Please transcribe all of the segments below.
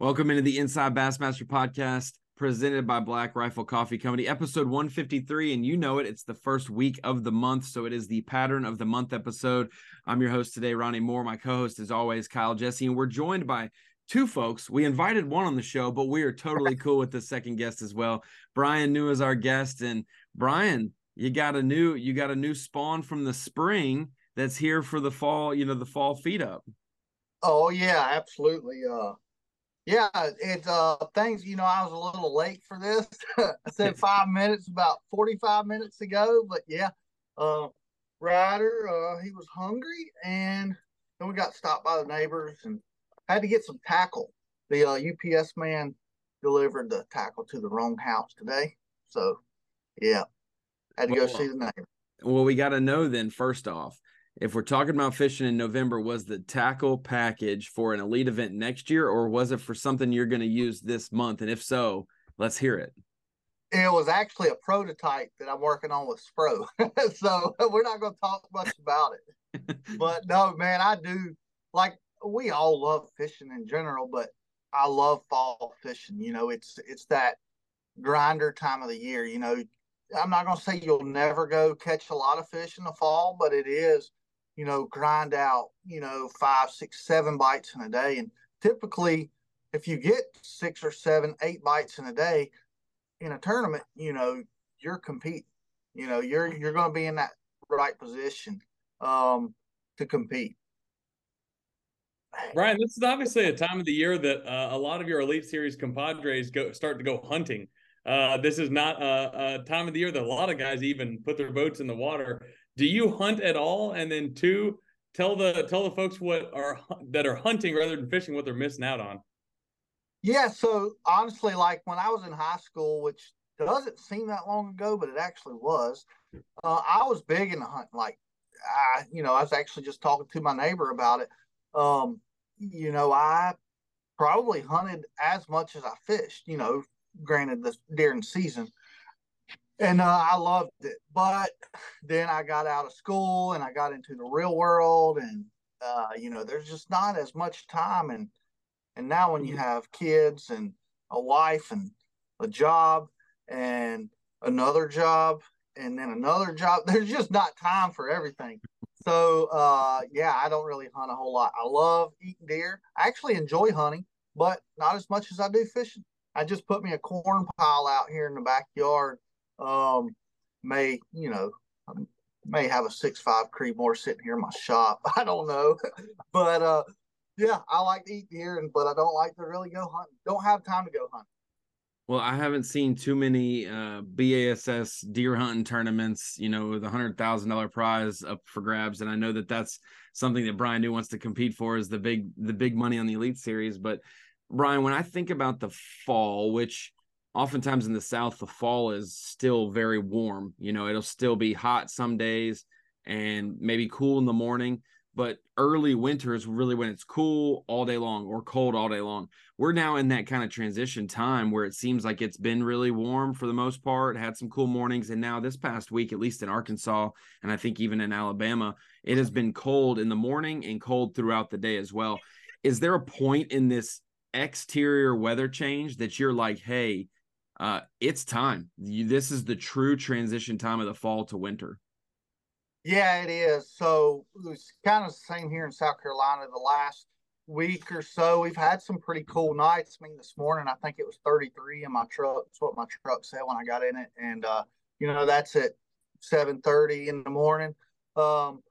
Welcome into the Inside Bassmaster podcast presented by Black Rifle Coffee Company, episode 153. And you know it, it's the first week of the month. So it is the pattern of the month episode. I'm your host today, Ronnie Moore. My co-host is always Kyle Jessie. And we're joined by two folks. We invited one on the show, but we are totally cool with the second guest as well. Bryan New is our guest. And Bryan, you got a new spawn from the spring that's here for the fall, the fall feed up. Oh yeah, absolutely. Yeah, it's things, I was a little late for this. I said 5 minutes, about 45 minutes ago. But yeah, Ryder, he was hungry, and then we got stopped by the neighbors and had to get some tackle. The UPS man delivered the tackle to the wrong house today. So yeah, had to go see the neighbor. Well, we got to know then, first off, if we're talking about fishing in November, was the tackle package for an elite event next year, or was it for something you're going to use this month? And if so, let's hear it. It was actually a prototype that I'm working on with Spro. So we're not going to talk much about it. But no, man, I do. Like, we all love fishing in general, but I love fall fishing. It's that grinder time of the year. I'm not going to say you'll never go catch a lot of fish in the fall, but it is, grind out, 5, 6, 7 bites in a day. And typically if you get 6 or 7, 8 bites in a day in a tournament, you're competing, you're going to be in that right position, to compete. Bryan, this is obviously a time of the year that a lot of your Elite Series compadres start to go hunting. This is not a time of the year that a lot of guys even put their boats in the water. Do you hunt at all? And then two, tell the folks that are hunting rather than fishing what they're missing out on. Yeah, so honestly, like when I was in high school, which doesn't seem that long ago, but it actually was, I was big into hunting. Like, I was actually just talking to my neighbor about it. I probably hunted as much as I fished, granted this during season, and I loved it. But then I got out of school and I got into the real world, and there's just not as much time, and now when you have kids and a wife and a job and another job and then another job, there's just not time for everything. So I don't really hunt a whole lot. I love eating deer. I actually enjoy hunting, but not as much as I do fishing. I just put me a corn pile out here in the backyard. May have a 6.5 Creedmoor sitting here in my shop. I don't know. But I like to eat deer, but I don't like to really go hunting. Don't have time to go hunting. Well, I haven't seen too many BASS deer hunting tournaments, with a $100,000 prize up for grabs. And I know that that's something that Bryan New wants to compete for, is the big money on the Elite Series. But Bryan, when I think about the fall, which oftentimes in the South, the fall is still very warm. It'll still be hot some days and maybe cool in the morning, but early winter is really when it's cool all day long or cold all day long. We're now in that kind of transition time where it seems like it's been really warm for the most part, had some cool mornings. And now this past week, at least in Arkansas, and I think even in Alabama, it has been cold in the morning and cold throughout the day as well. Is there a point in this exterior weather change that you're like, hey, it's time, this is the true transition time of the fall to winter? Yeah, it is. So it's kind of the same here in South Carolina. The last week or so, we've had some pretty cool nights. I mean, this morning I think it was 33 in my truck. That's what my truck said when I got in it. And that's at 7:30 in the morning. So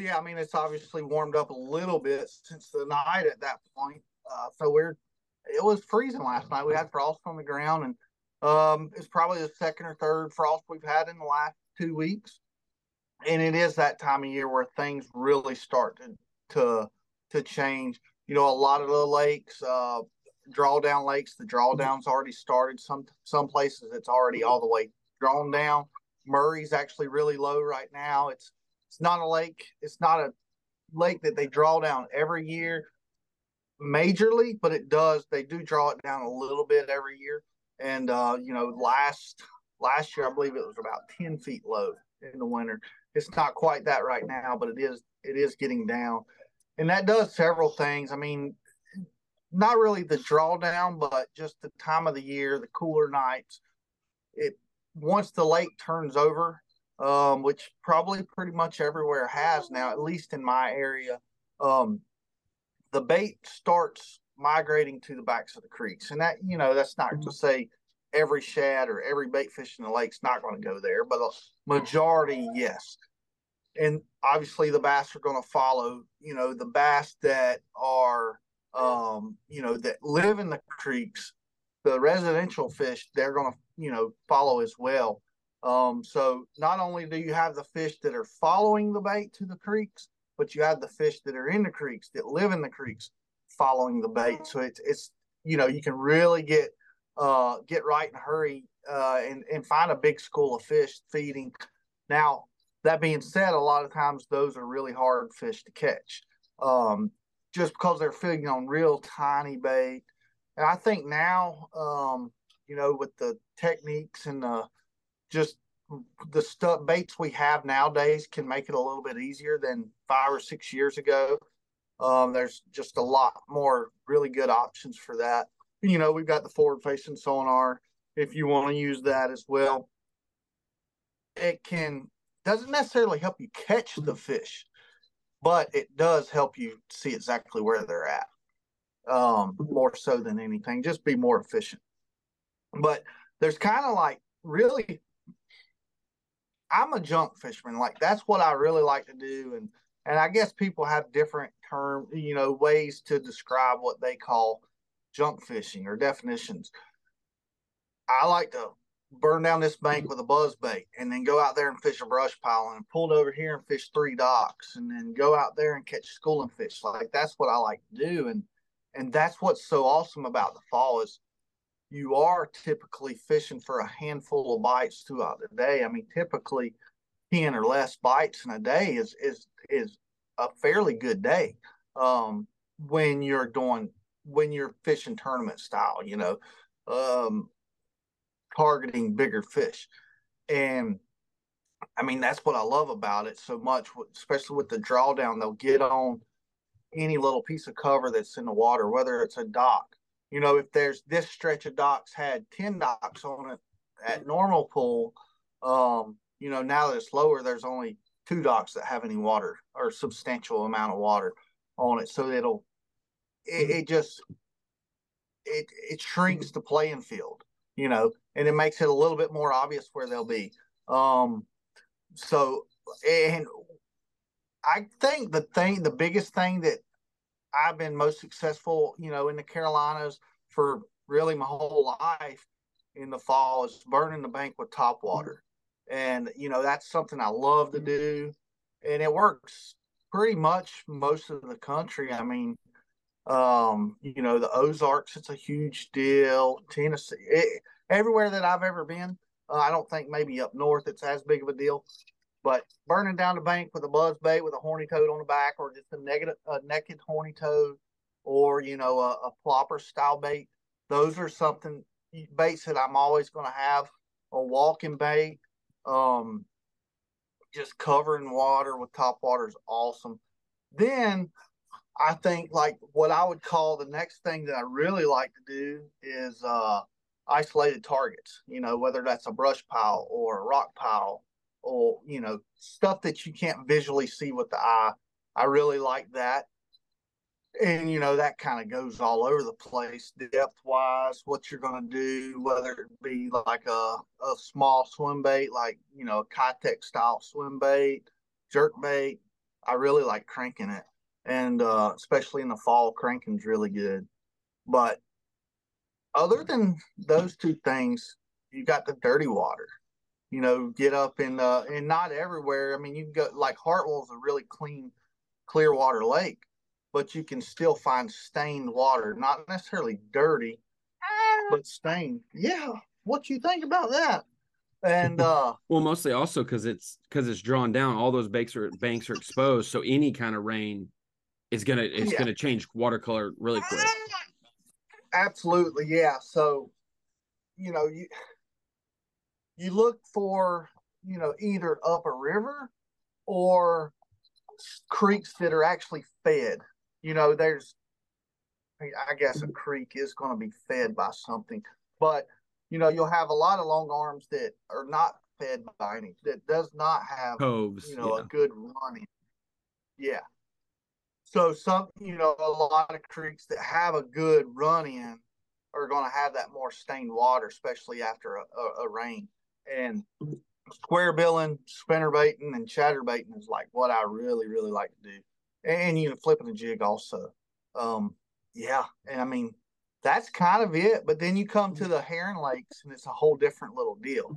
yeah, I mean, it's obviously warmed up a little bit since the night at that point. It was freezing last night. We had frost on the ground, and it's probably the second or third frost we've had in the last 2 weeks. And it is that time of year where things really start to change. A lot of the lakes, drawdown lakes, the drawdown's already started. Some places it's already all the way drawn down. Murray's actually really low right now. It's not a lake. It's not a lake that they draw down every year majorly, but they do draw it down a little bit every year. And last year I believe it was about 10 feet low in the winter. It's not quite that right now, but it is getting down, and that does several things. I mean, not really the drawdown, but just the time of the year, the cooler nights. Once the lake turns over, which probably pretty much everywhere has now, at least in my area, the bait starts migrating to the backs of the creeks. And that, you know, that's not to say every shad or every bait fish in the lake's not going to go there, but a majority, yes. And obviously the bass are going to follow, you know, the bass that are, you know, that live in the creeks, the residential fish, they're going to, you know, follow as well. So not only do you have the fish that are following the bait to the creeks, but you have the fish that are in the creeks, that live in the creeks, following the bait. So it's you know, you can really get right in a hurry and find a big school of fish feeding. Now, that being said, a lot of times those are really hard fish to catch, just because they're feeding on real tiny bait. And I think now, you know, with the techniques and just the stuff, baits we have nowadays can make it a little bit easier than 5 or 6 years ago. There's just a lot more really good options for that. You know, we've got the forward-facing sonar if you want to use that as well. It can doesn't necessarily help you catch the fish, but it does help you see exactly where they're at, more so than anything. Just be more efficient. But there's kind of like really – I'm a junk fisherman. Like, that's what I really like to do. And I guess people have different terms, you know, ways to describe what they call junk fishing or definitions. I like to burn down this bank with a buzz bait and then go out there and fish a brush pile and pull it over here and fish 3 docks and then go out there and catch schooling fish. Like, that's what I like to do. And that's what's so awesome about the fall is you are typically fishing for a handful of bites throughout the day. I mean, typically 10 or less bites in a day is a fairly good day when you're fishing tournament style, you know, targeting bigger fish. And I mean, that's what I love about it so much, especially with the drawdown. They'll get on any little piece of cover that's in the water, whether it's a dock. You know, if there's this stretch of docks had 10 docks on it at normal pool, you know, now that it's lower, there's only 2 docks that have any water or substantial amount of water on it. So it shrinks the playing field, you know, and it makes it a little bit more obvious where they'll be. So, and I think the biggest thing that I've been most successful, you know, in the Carolinas for really my whole life in the fall is burning the bank with topwater. And, you know, that's something I love to do. And it works pretty much most of the country. I mean, you know, the Ozarks, it's a huge deal. Tennessee, everywhere that I've ever been, I don't think maybe up north it's as big of a deal. But burning down the bank with a buzz bait with a horny toad on the back, or just a naked horny toad, or, you know, a plopper style bait. Those are baits that I'm always going to have. A walking bait, just covering water with top water is awesome. Then I think like what I would call the next thing that I really like to do is isolated targets, you know, whether that's a brush pile or a rock pile, or, you know, stuff that you can't visually see with the eye. I really like that. And, you know, that kind of goes all over the place, depth-wise, what you're going to do, whether it be like a small swim bait, like, you know, a Kitex-style swim bait, jerk bait. I really like cranking it. And especially in the fall, cranking's really good. But other than those 2 things, you got the dirty water. You know, get up and not everywhere. I mean, you can go like Hartwell's a really clean, clear water lake, but you can still find stained water, not necessarily dirty, but stained. Yeah, what you think about that? And well, mostly also because it's drawn down. All those banks are exposed, so any kind of rain is gonna change water color really quick. Absolutely, yeah. So, you know, you look for, you know, either up a river or creeks that are actually fed. You know, there's I guess a creek is going to be fed by something, but you know, you'll have a lot of long arms that are not fed by anything, that does not have coves, you know, yeah, a good running. Yeah. So some, you know, a lot of creeks that have a good run in are going to have that more stained water, especially after a rain. And square billing, spinner baiting, and chatter baiting is like what I really, really like to do. And you know, flipping a jig also. Yeah. And I mean, that's kind of it. But then you come to the Heron Lakes and it's a whole different little deal.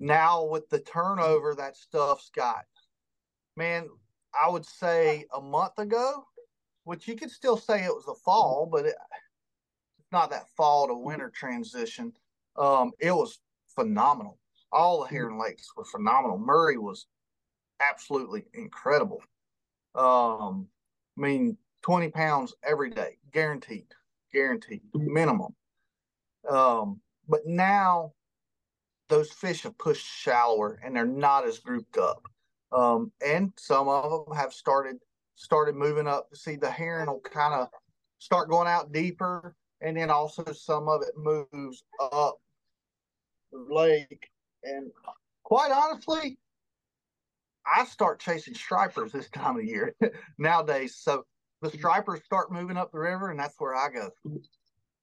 Now with the turnover, that stuff's got, man, I would say a month ago, which you could still say it was the fall, but it's not that fall to winter transition. It was phenomenal. All the Heron Lakes were phenomenal. Murray was absolutely incredible. I mean, 20 pounds every day, guaranteed, minimum. But now those fish have pushed shallower and they're not as grouped up. And some of them have started moving up to see the heron will kind of start going out deeper. And then also some of it moves up the lake. And quite honestly, I start chasing stripers this time of year nowadays. So the stripers start moving up the river and that's where I go.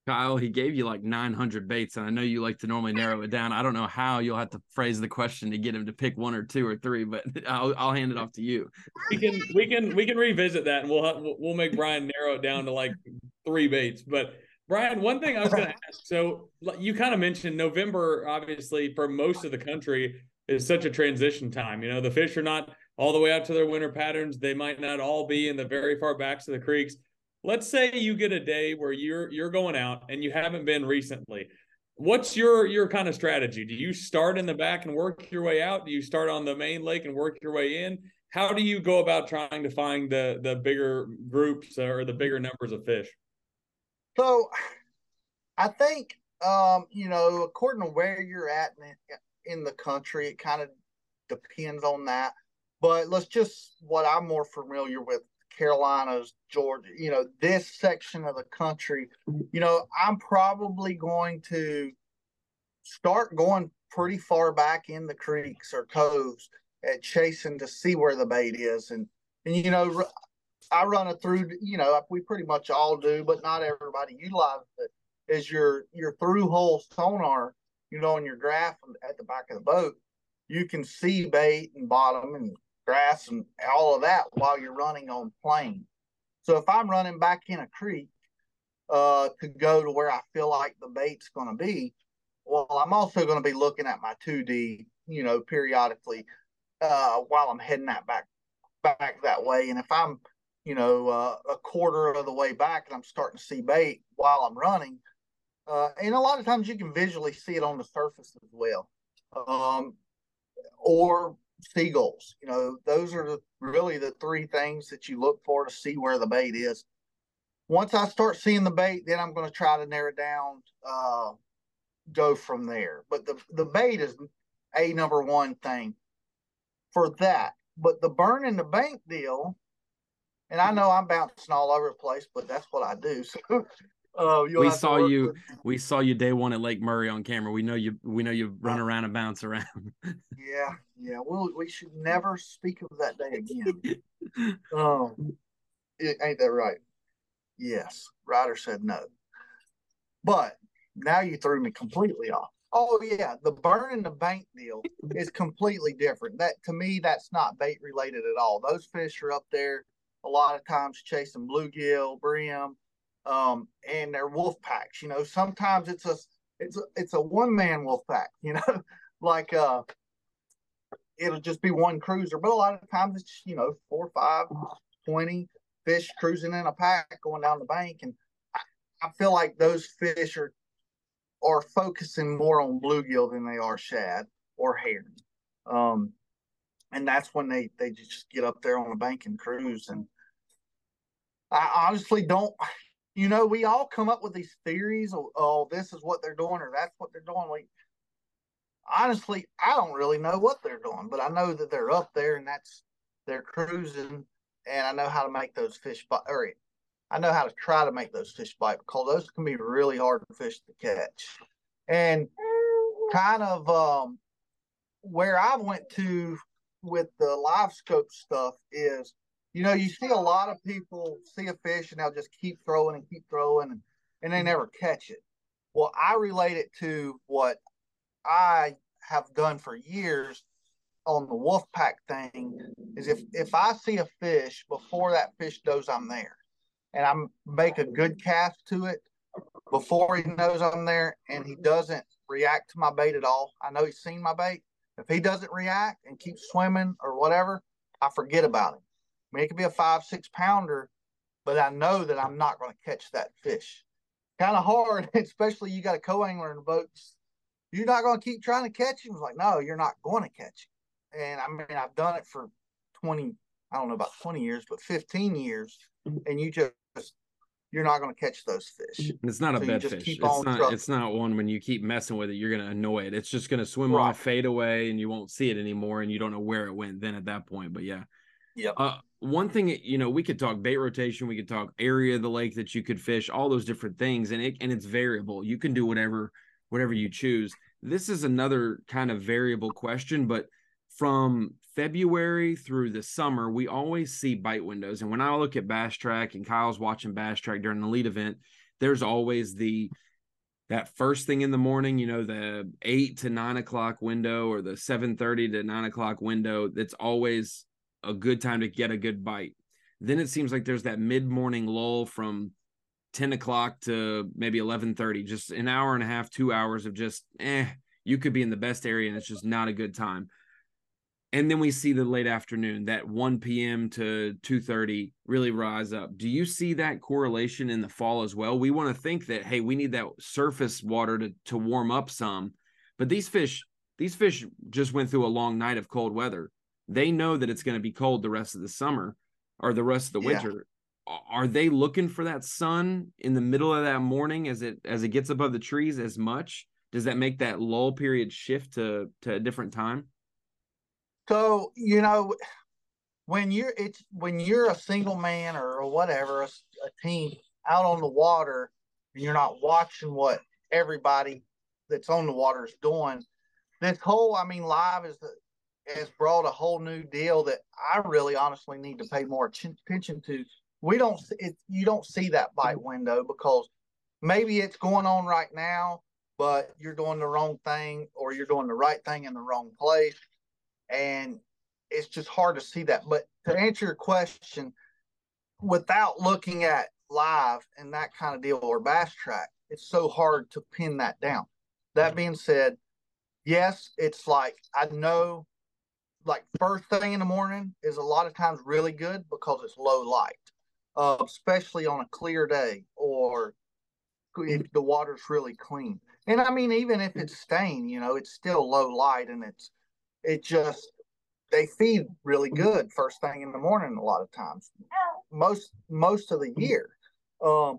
Kyle, he gave you like 900 baits, and I know you like to normally narrow it down. I don't know how you'll have to phrase the question to get him to pick one or two or three, but I'll hand it off to you. We can revisit that, and we'll make Bryan narrow it down to like 3 baits. But Bryan, one thing I was going to ask. So you kind of mentioned November, obviously, for most of the country is such a transition time. You know, the fish are not all the way out to their winter patterns. They might not all be in the very far backs of the creeks. Let's say you get a day where you're going out and you haven't been recently. What's your kind of strategy? Do you start in the back and work your way out? Do you start on the main lake and work your way in? How do you go about trying to find the bigger groups or the bigger numbers of fish? So I think, you know, according to where you're at in the country, it kind of depends on that. But let's just what I'm more familiar with. Carolina's, Georgia, you know, this section of the country, you know, I'm probably going to start going pretty far back in the creeks or coves at chasing to see where the bait is. And you know, I run it through, you know, we pretty much all do, but not everybody utilizes it, is your through hole sonar, you know, on your graph at the back of the boat. You can see bait and bottom and grass and all of that while you're running on plane. So if I'm running back in a creek to go to where I feel like the bait's going to be, well, I'm also going to be looking at my 2D, you know, periodically while I'm heading that back that way. And if I'm, you know, a quarter of the way back and I'm starting to see bait while I'm running, and a lot of times you can visually see it on the surface as well. Or seagulls, you know, those are really the 3 things that you look for to see where the bait is. Once I start seeing the bait, then I'm going to try to narrow down, go from there. But the bait is a number one thing for that. But the burn in the bank deal, and I know I'm bouncing all over the place, but that's what I do. So we saw you day one at Lake Murray on camera. We know you run around and bounce around. Yeah. We should never speak of that day again. Ain't that right? Yes. Ryder said no. But now you threw me completely off. Oh yeah, the burn in the bank deal is completely different. That to me, that's not bait related at all. Those fish are up there a lot of times chasing bluegill, brim. And their wolf packs, you know, sometimes it's a one-man wolf pack, you know, like it'll just be one cruiser, but a lot of times it's, you know, 4, 5, 20 fish cruising in a pack going down the bank. And I feel like those fish are focusing more on bluegill than they are shad or herring. And that's when they just get up there on the bank and cruise. And I honestly don't. You know, we all come up with these theories. Oh, this is what they're doing, or that's what they're doing. Honestly, I don't really know what they're doing, but I know that they're up there and they're cruising, and I know how to make those fish I know how to try to make those fish bite, because those can be really hard fish to catch. And kind of where I went to with the LiveScope stuff is, you know, you see a lot of people see a fish and they'll just keep throwing and they never catch it. Well, I relate it to what I have done for years on the wolf pack thing is if I see a fish before that fish knows I'm there, and I make a good cast to it before he knows I'm there and he doesn't react to my bait at all, I know he's seen my bait. If he doesn't react and keeps swimming or whatever, I forget about him. I mean, it could be a 5-6 pounder, but I know that I'm not going to catch that fish. Kind of hard, especially you got a co-angler in the boat. You're not going to keep trying to catch him. It's like, no, you're not going to catch him. And I mean, I've done it for 20, I don't know about 20 years, but 15 years. And you just, you're not going to catch those fish. It's not a bed fish. It's not one when you keep messing with it, you're going to annoy it. It's just going to swim off, fade away, and you won't see it anymore. And you don't know where it went then at that point. But yeah. Yep. One thing, you know, we could talk bait rotation, we could talk area of the lake that you could fish, all those different things. And it's variable. You can do whatever you choose. This is another kind of variable question, but from February through the summer, we always see bite windows. And when I look at Bass Track and Kyle's watching Bass Track during the lead event, there's always that first thing in the morning, you know, the 8 to 9 o'clock window or the 7:30 to 9 o'clock window. That's always a good time to get a good bite. Then it seems like there's that mid-morning lull from 10 o'clock to maybe 11:30, just an hour and a half, 2 hours of just, you could be in the best area and it's just not a good time. And then we see the late afternoon, that 1 p.m. to 2:30 really rise up. Do you see that correlation in the fall as well? We want to think that, hey, we need that surface water to warm up some, but these fish just went through a long night of cold weather. They know that it's going to be cold the rest of the summer or the rest of the winter. Are they looking for that sun in the middle of that morning as it gets above the trees as much? Does that make that lull period shift to a different time? So, you know, when you're a single man or whatever, a team out on the water, and you're not watching what everybody that's on the water is doing, this whole, I mean, live has brought a whole new deal that I really honestly need to pay more attention to. You don't see that bite window because maybe it's going on right now, but you're doing the wrong thing or you're doing the right thing in the wrong place. And it's just hard to see that. But to answer your question, without looking at live and that kind of deal or Bass Track, it's so hard to pin that down. That being said, yes, it's like, I know, like first thing in the morning is a lot of times really good because it's low light, especially on a clear day or if the water's really clean. And I mean, even if it's stained, you know, it's still low light and they feed really good first thing in the morning a lot of times, most of the year. But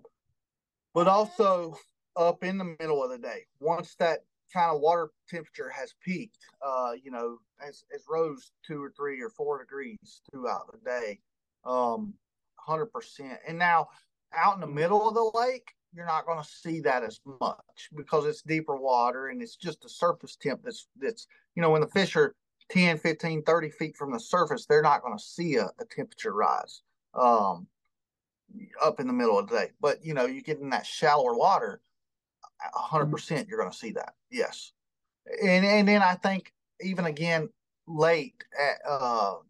also up in the middle of the day, once that kind of water temperature has peaked, you know, has rose 2 or 3 or 4 degrees throughout the day, 100%. And now out in the middle of the lake, you're not going to see that as much because it's deeper water and it's just the surface temp that's you know, when the fish are 10, 15, 30 feet from the surface, they're not going to see a temperature rise up in the middle of the day. But, you know, you get in that shallower water, 100% you're going to see that, yes. And then I think even again late,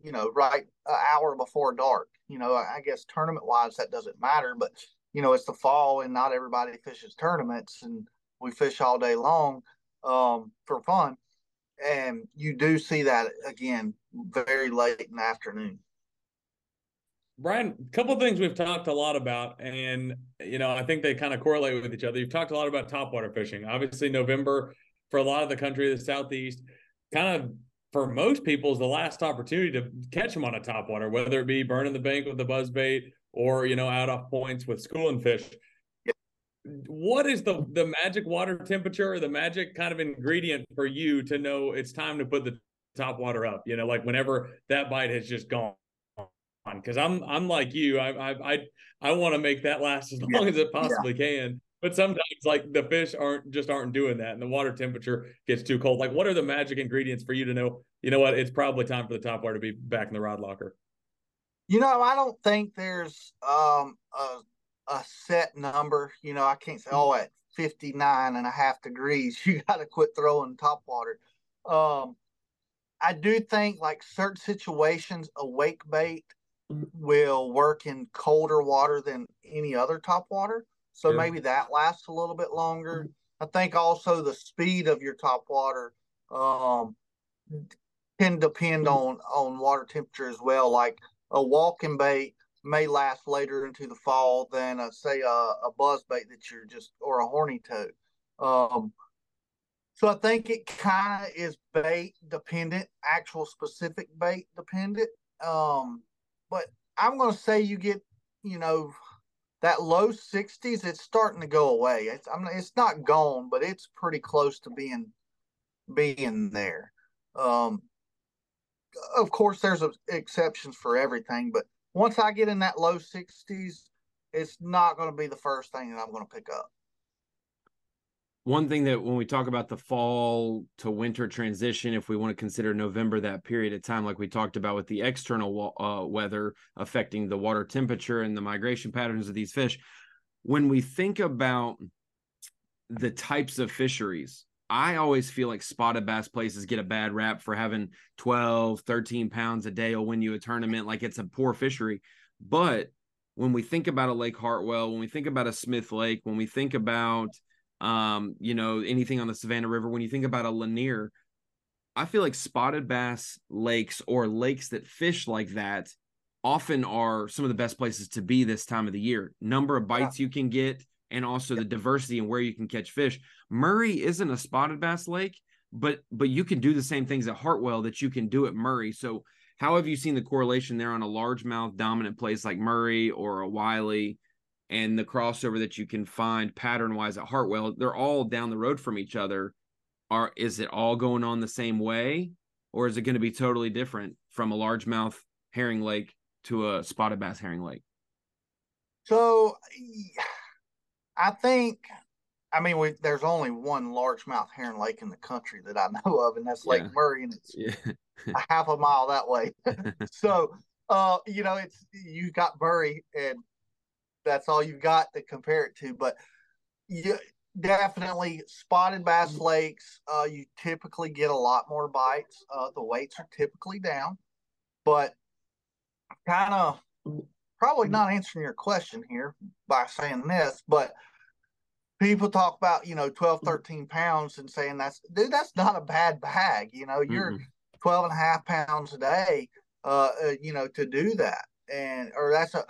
you know, right an hour before dark, you know, I guess tournament-wise that doesn't matter, but – you know, it's the fall and not everybody fishes tournaments and we fish all day long for fun. And you do see that again, very late in the afternoon. Bryan, a couple of things we've talked a lot about and, you know, I think they kind of correlate with each other. You've talked a lot about topwater fishing. Obviously November for a lot of the country, the Southeast, kind of for most people is the last opportunity to catch them on a topwater, whether it be burning the bank with the buzzbait or, you know, out off points with schooling fish. What is the magic water temperature or the magic kind of ingredient for you to know it's time to put the top water up? You know, like whenever that bite has just gone. because I'm like you. I want to make that last as long as it possibly can. But sometimes, like, the fish aren't doing that, and the water temperature gets too cold. Like, what are the magic ingredients for you to know, you know what, it's probably time for the top water to be back in the rod locker? You know, I don't think there's a set number. You know, I can't say, oh, at 59.5 degrees, you got to quit throwing top water. I do think, like, certain situations, a wake bait will work in colder water than any other top water. So maybe that lasts a little bit longer. I think also the speed of your top water can depend on water temperature as well. Like, a walking bait may last later into the fall than say a buzz bait that you're just, or a horny toad. So I think it kind of is bait dependent, actual specific bait dependent. But I'm going to say you get, you know, that low 60s, it's starting to go away. It's not gone, but it's pretty close to being there. Of course, there's exceptions for everything, but once I get in that low 60s, it's not going to be the first thing that I'm going to pick up. One thing that when we talk about the fall to winter transition, if we want to consider November that period of time, like we talked about with the external weather affecting the water temperature and the migration patterns of these fish, when we think about the types of fisheries, I always feel like spotted bass places get a bad rap for having 12, 13 pounds a day will win you a tournament, like it's a poor fishery. But when we think about a Lake Hartwell, when we think about a Smith Lake, when we think about, you know, anything on the Savannah River, when you think about a Lanier, I feel like spotted bass lakes or lakes that fish like that often are some of the best places to be this time of the year. Number of bites you can get, and also the diversity and where you can catch fish. Murray isn't a spotted bass lake, but you can do the same things at Hartwell that you can do at Murray. So how have you seen the correlation there on a largemouth dominant place like Murray or a Wiley, and the crossover that you can find pattern-wise at Hartwell? They're all down the road from each other. Is it all going on the same way, or is it going to be totally different from a largemouth herring lake to a spotted bass herring lake? So... I think, I mean, there's only one largemouth herring lake in the country that I know of, and that's Lake Murray, and it's a half a mile that way. So, you know, you got Murray, and that's all you've got to compare it to. But you definitely spotted bass lakes, you typically get a lot more bites. The weights are typically down, but kind of probably not answering your question here by saying this, but people talk about, you know, 12, 13 pounds and saying that's not a bad bag. You know, you're 12.5 pounds a day, you know, to do that. And, or that's a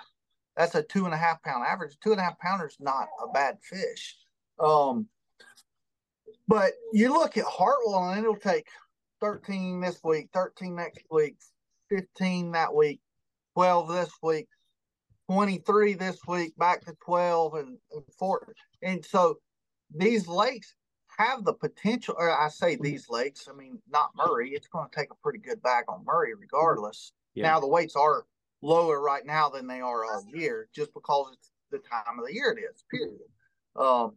2.5 pound average. 2.5 pounders, not a bad fish. But you look at Hartwell and it'll take 13 this week, 13 next week, 15 that week, 12 this week, 23 this week, back to 12 and 4. And so these lakes have the potential, or I say these lakes, I mean, not Murray. It's going to take a pretty good bag on Murray regardless. Yeah. Now the weights are lower right now than they are all year just because it's the time of the year it is, period. The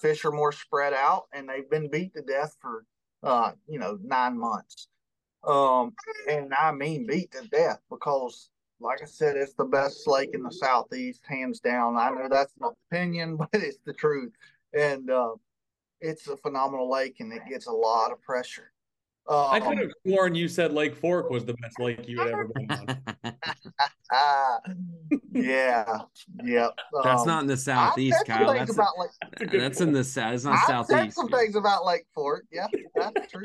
fish are more spread out, and they've been beat to death for, you know, 9 months. And I mean beat to death because, like I said, it's the best lake in the Southeast, hands down. I know that's an opinion, but it's the truth. And it's a phenomenal lake, and it gets a lot of pressure. I could have sworn you said Lake Fork was the best lake you had ever been on. Yeah. That's not in the Southeast, Kyle. That's in the South. It's not Southeast. I've said some things about Lake Fork. Yeah, that's true.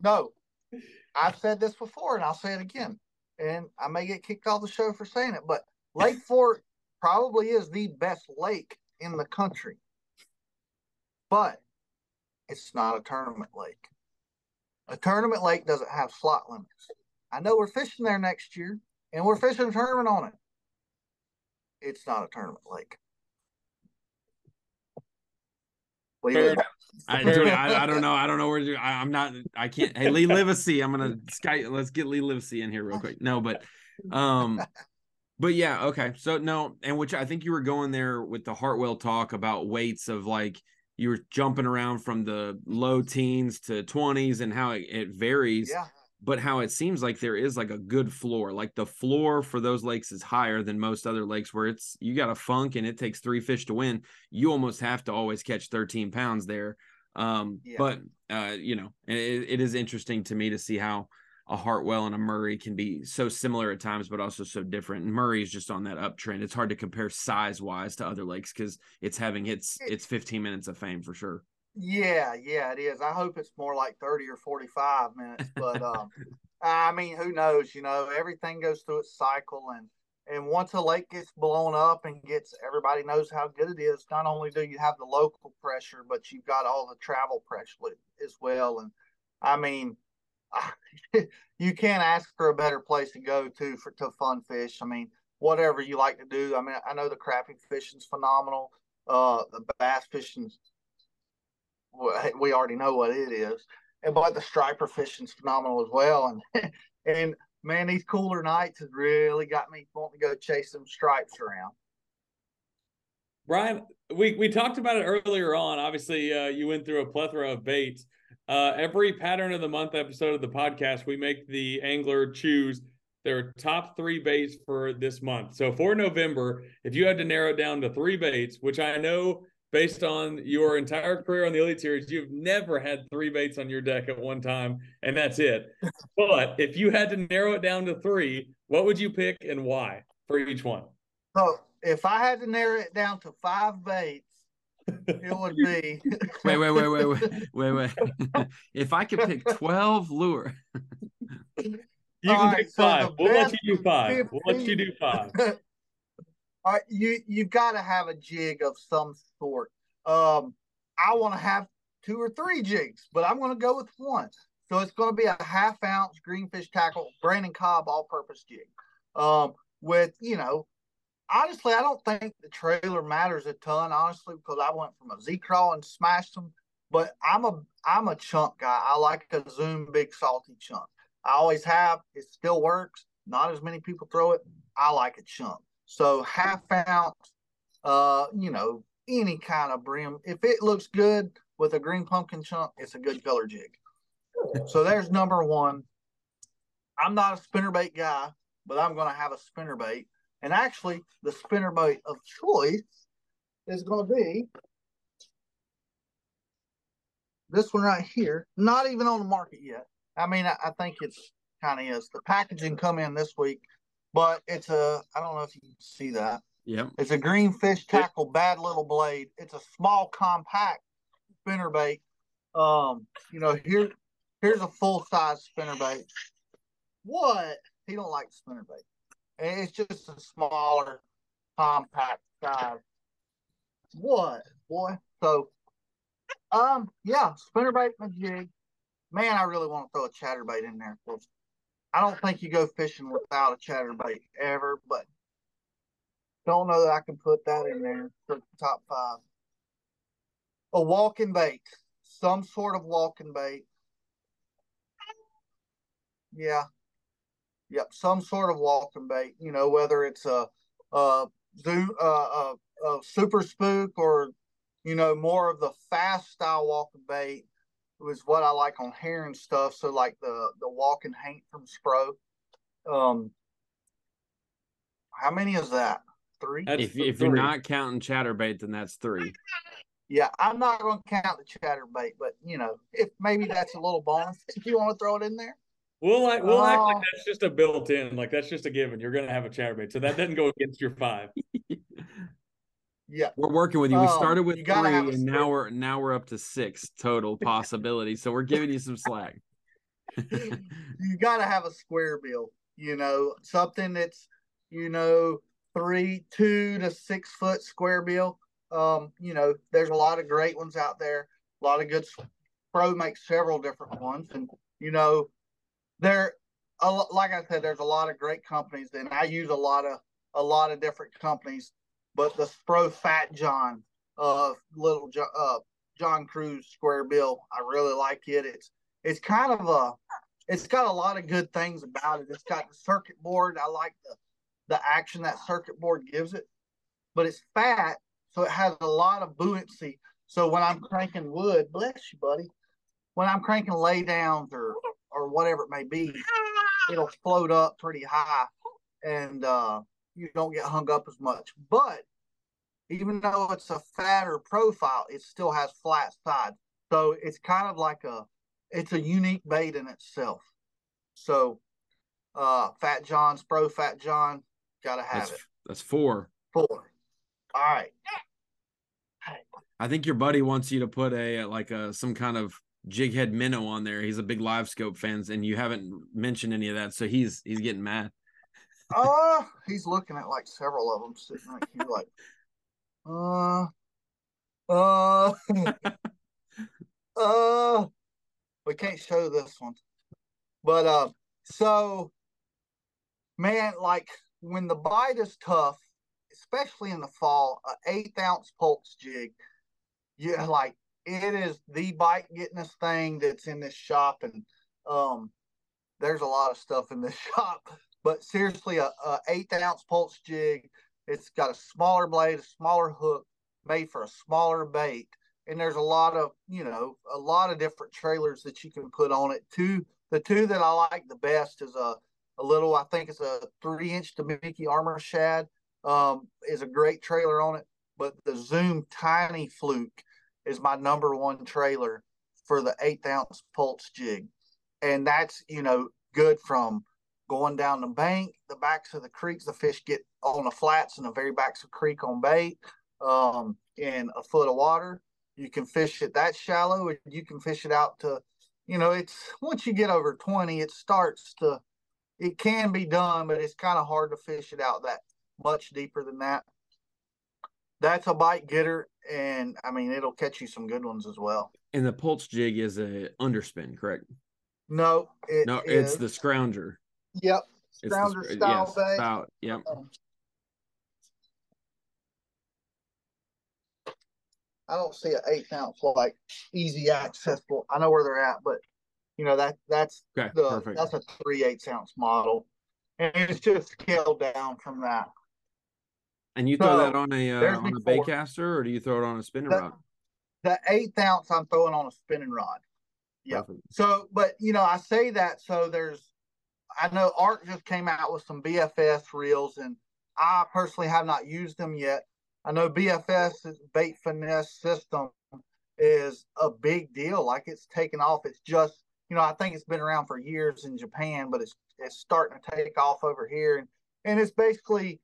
No. I've said this before, and I'll say it again. And I may get kicked off the show for saying it, but Lake Fork probably is the best lake in the country. But it's not a tournament lake. A tournament lake doesn't have slot limits. I know we're fishing there next year, and we're fishing a tournament on it. It's not a tournament lake. Well, I don't know. I don't know where to. I can't. Hey, Lee Livesey. I'm gonna Skype. Let's get Lee Livesey in here real quick. No, but yeah, okay. So no, and which I think you were going there with the Hartwell talk about weights of like you were jumping around from the low teens to 20s and how it varies. Yeah. But how it seems like there is like a good floor, like the floor for those lakes is higher than most other lakes where it's, you got a funk and it takes 3 fish to win. You almost have to always catch 13 pounds there. Yeah. But, you know, it is interesting to me to see how a Hartwell and a Murray can be so similar at times, but also so different. And Murray is just on that uptrend. It's hard to compare size wise to other lakes because it's having its 15 minutes of fame for sure. Yeah, it is. I hope it's more like 30 or 45 minutes, but I mean, who knows, you know, everything goes through its cycle, and once a lake gets blown up and gets, everybody knows how good it is. Not only do you have the local pressure, but you've got all the travel pressure as well. And I mean, you can't ask for a better place to go to to fun fish. I mean, whatever you like to do. I mean, I know the crappie fishing's phenomenal. The bass fishing's, we already know what it is, but the striper fishing's phenomenal as well. And man, these cooler nights has really got me wanting to go chase some stripes around. Bryan, we talked about it earlier on. Obviously, you went through a plethora of baits. Every Pattern of the Month episode of the podcast, we make the angler choose their top 3 baits for this month. So for November, if you had to narrow it down to 3 baits, which I know, based on your entire career on the Elite Series, you've never had 3 baits on your deck at one time, and that's it. But if you had to narrow it down to 3, what would you pick and why for each one? So if I had to narrow it down to 5 baits, it would be – Wait. If I could pick 12 lure. You can pick 5. We'll let you do 5. All right, you've got to have a jig of some sort. I want to have 2 or 3 jigs, but I'm going to go with 1. So it's going to be a 1/2 ounce Greenfish Tackle Brandon Cobb all-purpose jig. With, you know, honestly, I don't think the trailer matters a ton, honestly, because I went from a Z-crawl and smashed them. But I'm a chunk guy. I like a Zoom big salty chunk. I always have. It still works. Not as many people throw it. I like a chunk. So 1/2 ounce, you know, any kind of brim. If it looks good with a green pumpkin chunk, it's a good color jig. So there's number 1. I'm not a spinnerbait guy, but I'm going to have a spinnerbait. And actually, the spinnerbait of choice is going to be this one right here. Not even on the market yet. I mean, I think it's kind of is. The packaging come in this week. But it's a, I don't know if you can see that. Yep. It's a Greenfish Tackle Bad Little Blade. It's a small, compact spinnerbait. You know, here's a full-size spinnerbait. What? He don't like spinnerbait. It's just a smaller, compact size. What, boy? So, yeah, spinnerbait and jig. Man, I really want to throw a chatterbait in there. I don't think you go fishing without a chatterbait ever, but don't know that I can put that in there for the top 5. A walking bait, some sort of walking bait. Yeah. Yep, some sort of walking bait, you know, whether it's a super spook or, you know, more of the fast style walking bait. Was what I like on herring stuff, so like the walking hank from Spro. How many is that? 3? If you're not counting chatterbait, then that's 3. Yeah, I'm not going to count the chatterbait, but you know, if maybe that's a little bonus if you want to throw it in there. We'll act like that's just a built-in, like that's just a given. You're going to have a chatterbait, so that doesn't go against your 5. Yeah, we're working with you. We started with 3, and now we're up to 6 total possibilities. So we're giving you some slack. You gotta have a square bill, you know, something that's, you know, 3, 2 to 6 foot square bill. You know, there's a lot of great ones out there. A lot of good. Pro makes several different ones, and you know, like I said, there's a lot of great companies, and I use a lot of different companies. But the Spro Fat John, Little John, John Cruz square bill. I really like it. It's got a lot of good things about it. It's got the circuit board. I like the action that circuit board gives it, but it's fat, so it has a lot of buoyancy. So when I'm cranking wood, bless you, buddy, when I'm cranking laydowns or whatever it may be, it'll float up pretty high, and you don't get hung up as much. But even though it's a fatter profile, it still has flat sides. So it's kind of like it's a unique bait in itself. So Fat John, Spro Fat John, gotta have it. That's four. Four. All right. I think your buddy wants you to put some kind of jig head minnow on there. He's a big LiveScope fan, and you haven't mentioned any of that, so he's getting mad. He's looking at like several of them sitting right here, like we can't show this one, but so man, like when the bite is tough, especially in the fall, an 1/8 ounce pulse jig, yeah, like it is the bite gettingest thing that's in this shop, and there's a lot of stuff in this shop. But seriously, a 1/8 ounce pulse jig. It's got a smaller blade, a smaller hook, made for a smaller bait. And there's a lot of different trailers that you can put on it. The two that I like the best is I think it's a 3-inch Damiki Armor Shad, is a great trailer on it. But the Zoom Tiny Fluke is my #1 trailer for the 1/8 ounce pulse jig. And that's, good from going down the bank, the backs of the creeks, the fish get on the flats and the very backs of the creek on bait, in a foot of water. You can fish it that shallow, and you can fish it out to, it's once you get over 20, it can be done, but it's kind of hard to fish it out that much deeper than that. That's a bite getter, and it'll catch you some good ones as well. And the pulse jig is a underspin, correct? No, it's the scrounger. Yep, scrounger style bait. Style, yep. I don't see an 1/8 ounce like easy accessible. I know where they're at, but that's okay, that's a 3/8 ounce model, and it's just scaled down from that. And you throw that on a bait caster, or do you throw it on a spinning rod? The 1/8 ounce I'm throwing on a spinning rod. Yeah. So, but I say that, so I know ARC just came out with some BFS reels, and I personally have not used them yet. I know BFS, Bait Finesse System, is a big deal. Like, it's taken off. It's just, I think it's been around for years in Japan, but it's starting to take off over here. And it's basically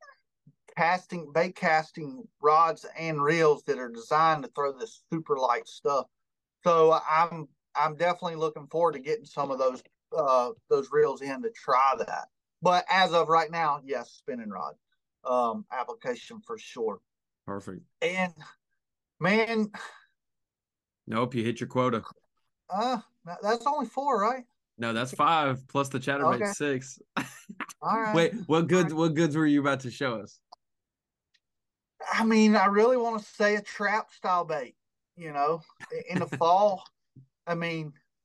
bait casting rods and reels that are designed to throw this super light stuff. So I'm definitely looking forward to getting some of those reels in to try that. But as of right now, yes, spinning rod application for sure. Perfect. And man, nope, you hit your quota. That's only 4, right? No, that's 5 plus the chatterbait, okay. 6. All right. Wait, what goods were you about to show us? I really want to say a trap style bait. In the fall.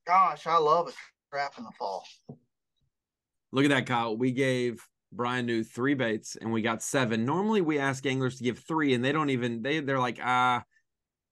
Gosh, I love a trap in the fall. Look at that, Kyle. We gave Bryan New 3 baits, and we got 7. Normally, we ask anglers to give 3, and they don't even. They're like, I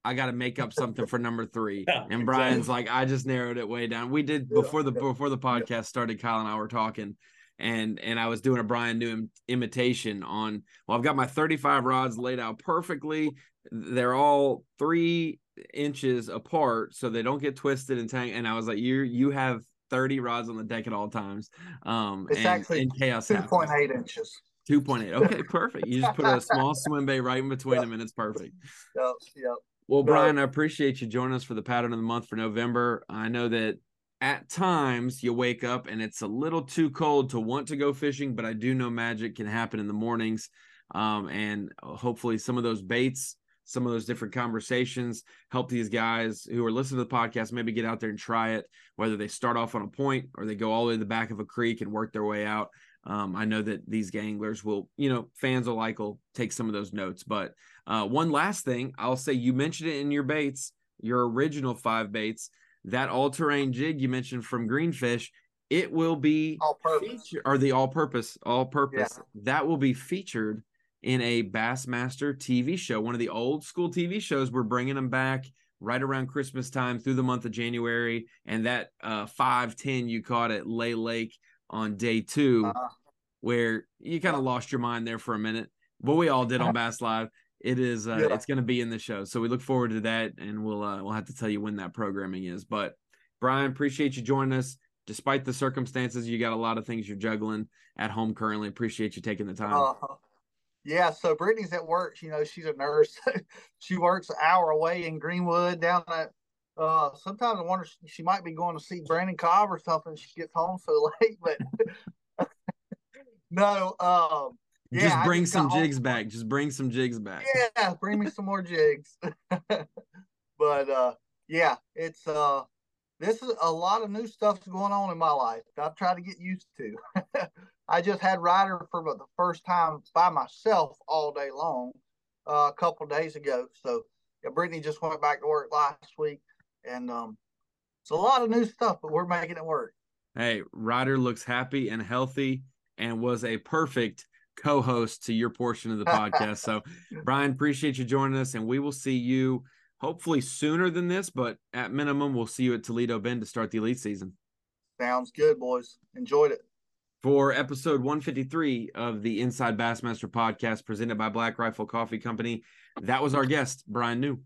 got to make up something for #3. And Brian's like, I just narrowed it way down. We did before the podcast started. Kyle and I were talking, and I was doing a Bryan New imitation on. Well, I've got my 35 rods laid out perfectly. They're all 3 inches apart, so they don't get twisted and tangled. And I was like, you have 30 rods on the deck at all times. It's actually chaos. 2.8 inches. 2.8. Okay, perfect. You just put a small swim bait right in between them, and it's perfect. Yep. Well, Bryan, I appreciate you joining us for the pattern of the month for November. I know that at times you wake up and it's a little too cold to want to go fishing, but I do know magic can happen in the mornings. And hopefully some of those baits, some of those different conversations help these guys who are listening to the podcast maybe get out there and try it, whether they start off on a point or they go all the way to the back of a creek and work their way out. I know that these anglers will, fans alike will take some of those notes. But one last thing, I'll say, you mentioned it in your baits. your original five baits, that all-terrain jig you mentioned from Greenfish, it will be all-purpose. Yeah. That will be featured in a Bassmaster TV show, one of the old school TV shows. We're bringing them back right around Christmas time through the month of January. And that 510 you caught at Lay Lake on day two, where you kind of lost your mind there for a minute, but we all did on Bass Live. It is, it's going to be in the show. So we look forward to that, and we'll have to tell you when that programming is. But Bryan, appreciate you joining us. Despite the circumstances, you got a lot of things you're juggling at home currently. Appreciate you taking the time. Yeah. So Brittany's at work, you know, she's a nurse. She works an hour away in Greenwood down at, sometimes I wonder, she might be going to see Brandon Cobb or something. She gets home so late, but no, yeah, just bring some jigs back. Just bring some jigs back. Yeah, bring me some more jigs. But yeah, it's this is a lot of new stuff going on in my life that I've tried to get used to. I just had Ryder for the first time by myself all day long a couple of days ago. So yeah, Brittany just went back to work last week, and it's a lot of new stuff, but we're making it work. Hey, Ryder looks happy and healthy, and was a perfect co-host to your portion of the podcast. So Bryan, appreciate you joining us, and we will see you hopefully sooner than this, but at minimum we'll see you at Toledo Bend to start the elite season. Sounds good, boys. Enjoyed it. For episode 153 of the Inside Bassmaster podcast presented by Black Rifle Coffee Company, that was our guest, Bryan New.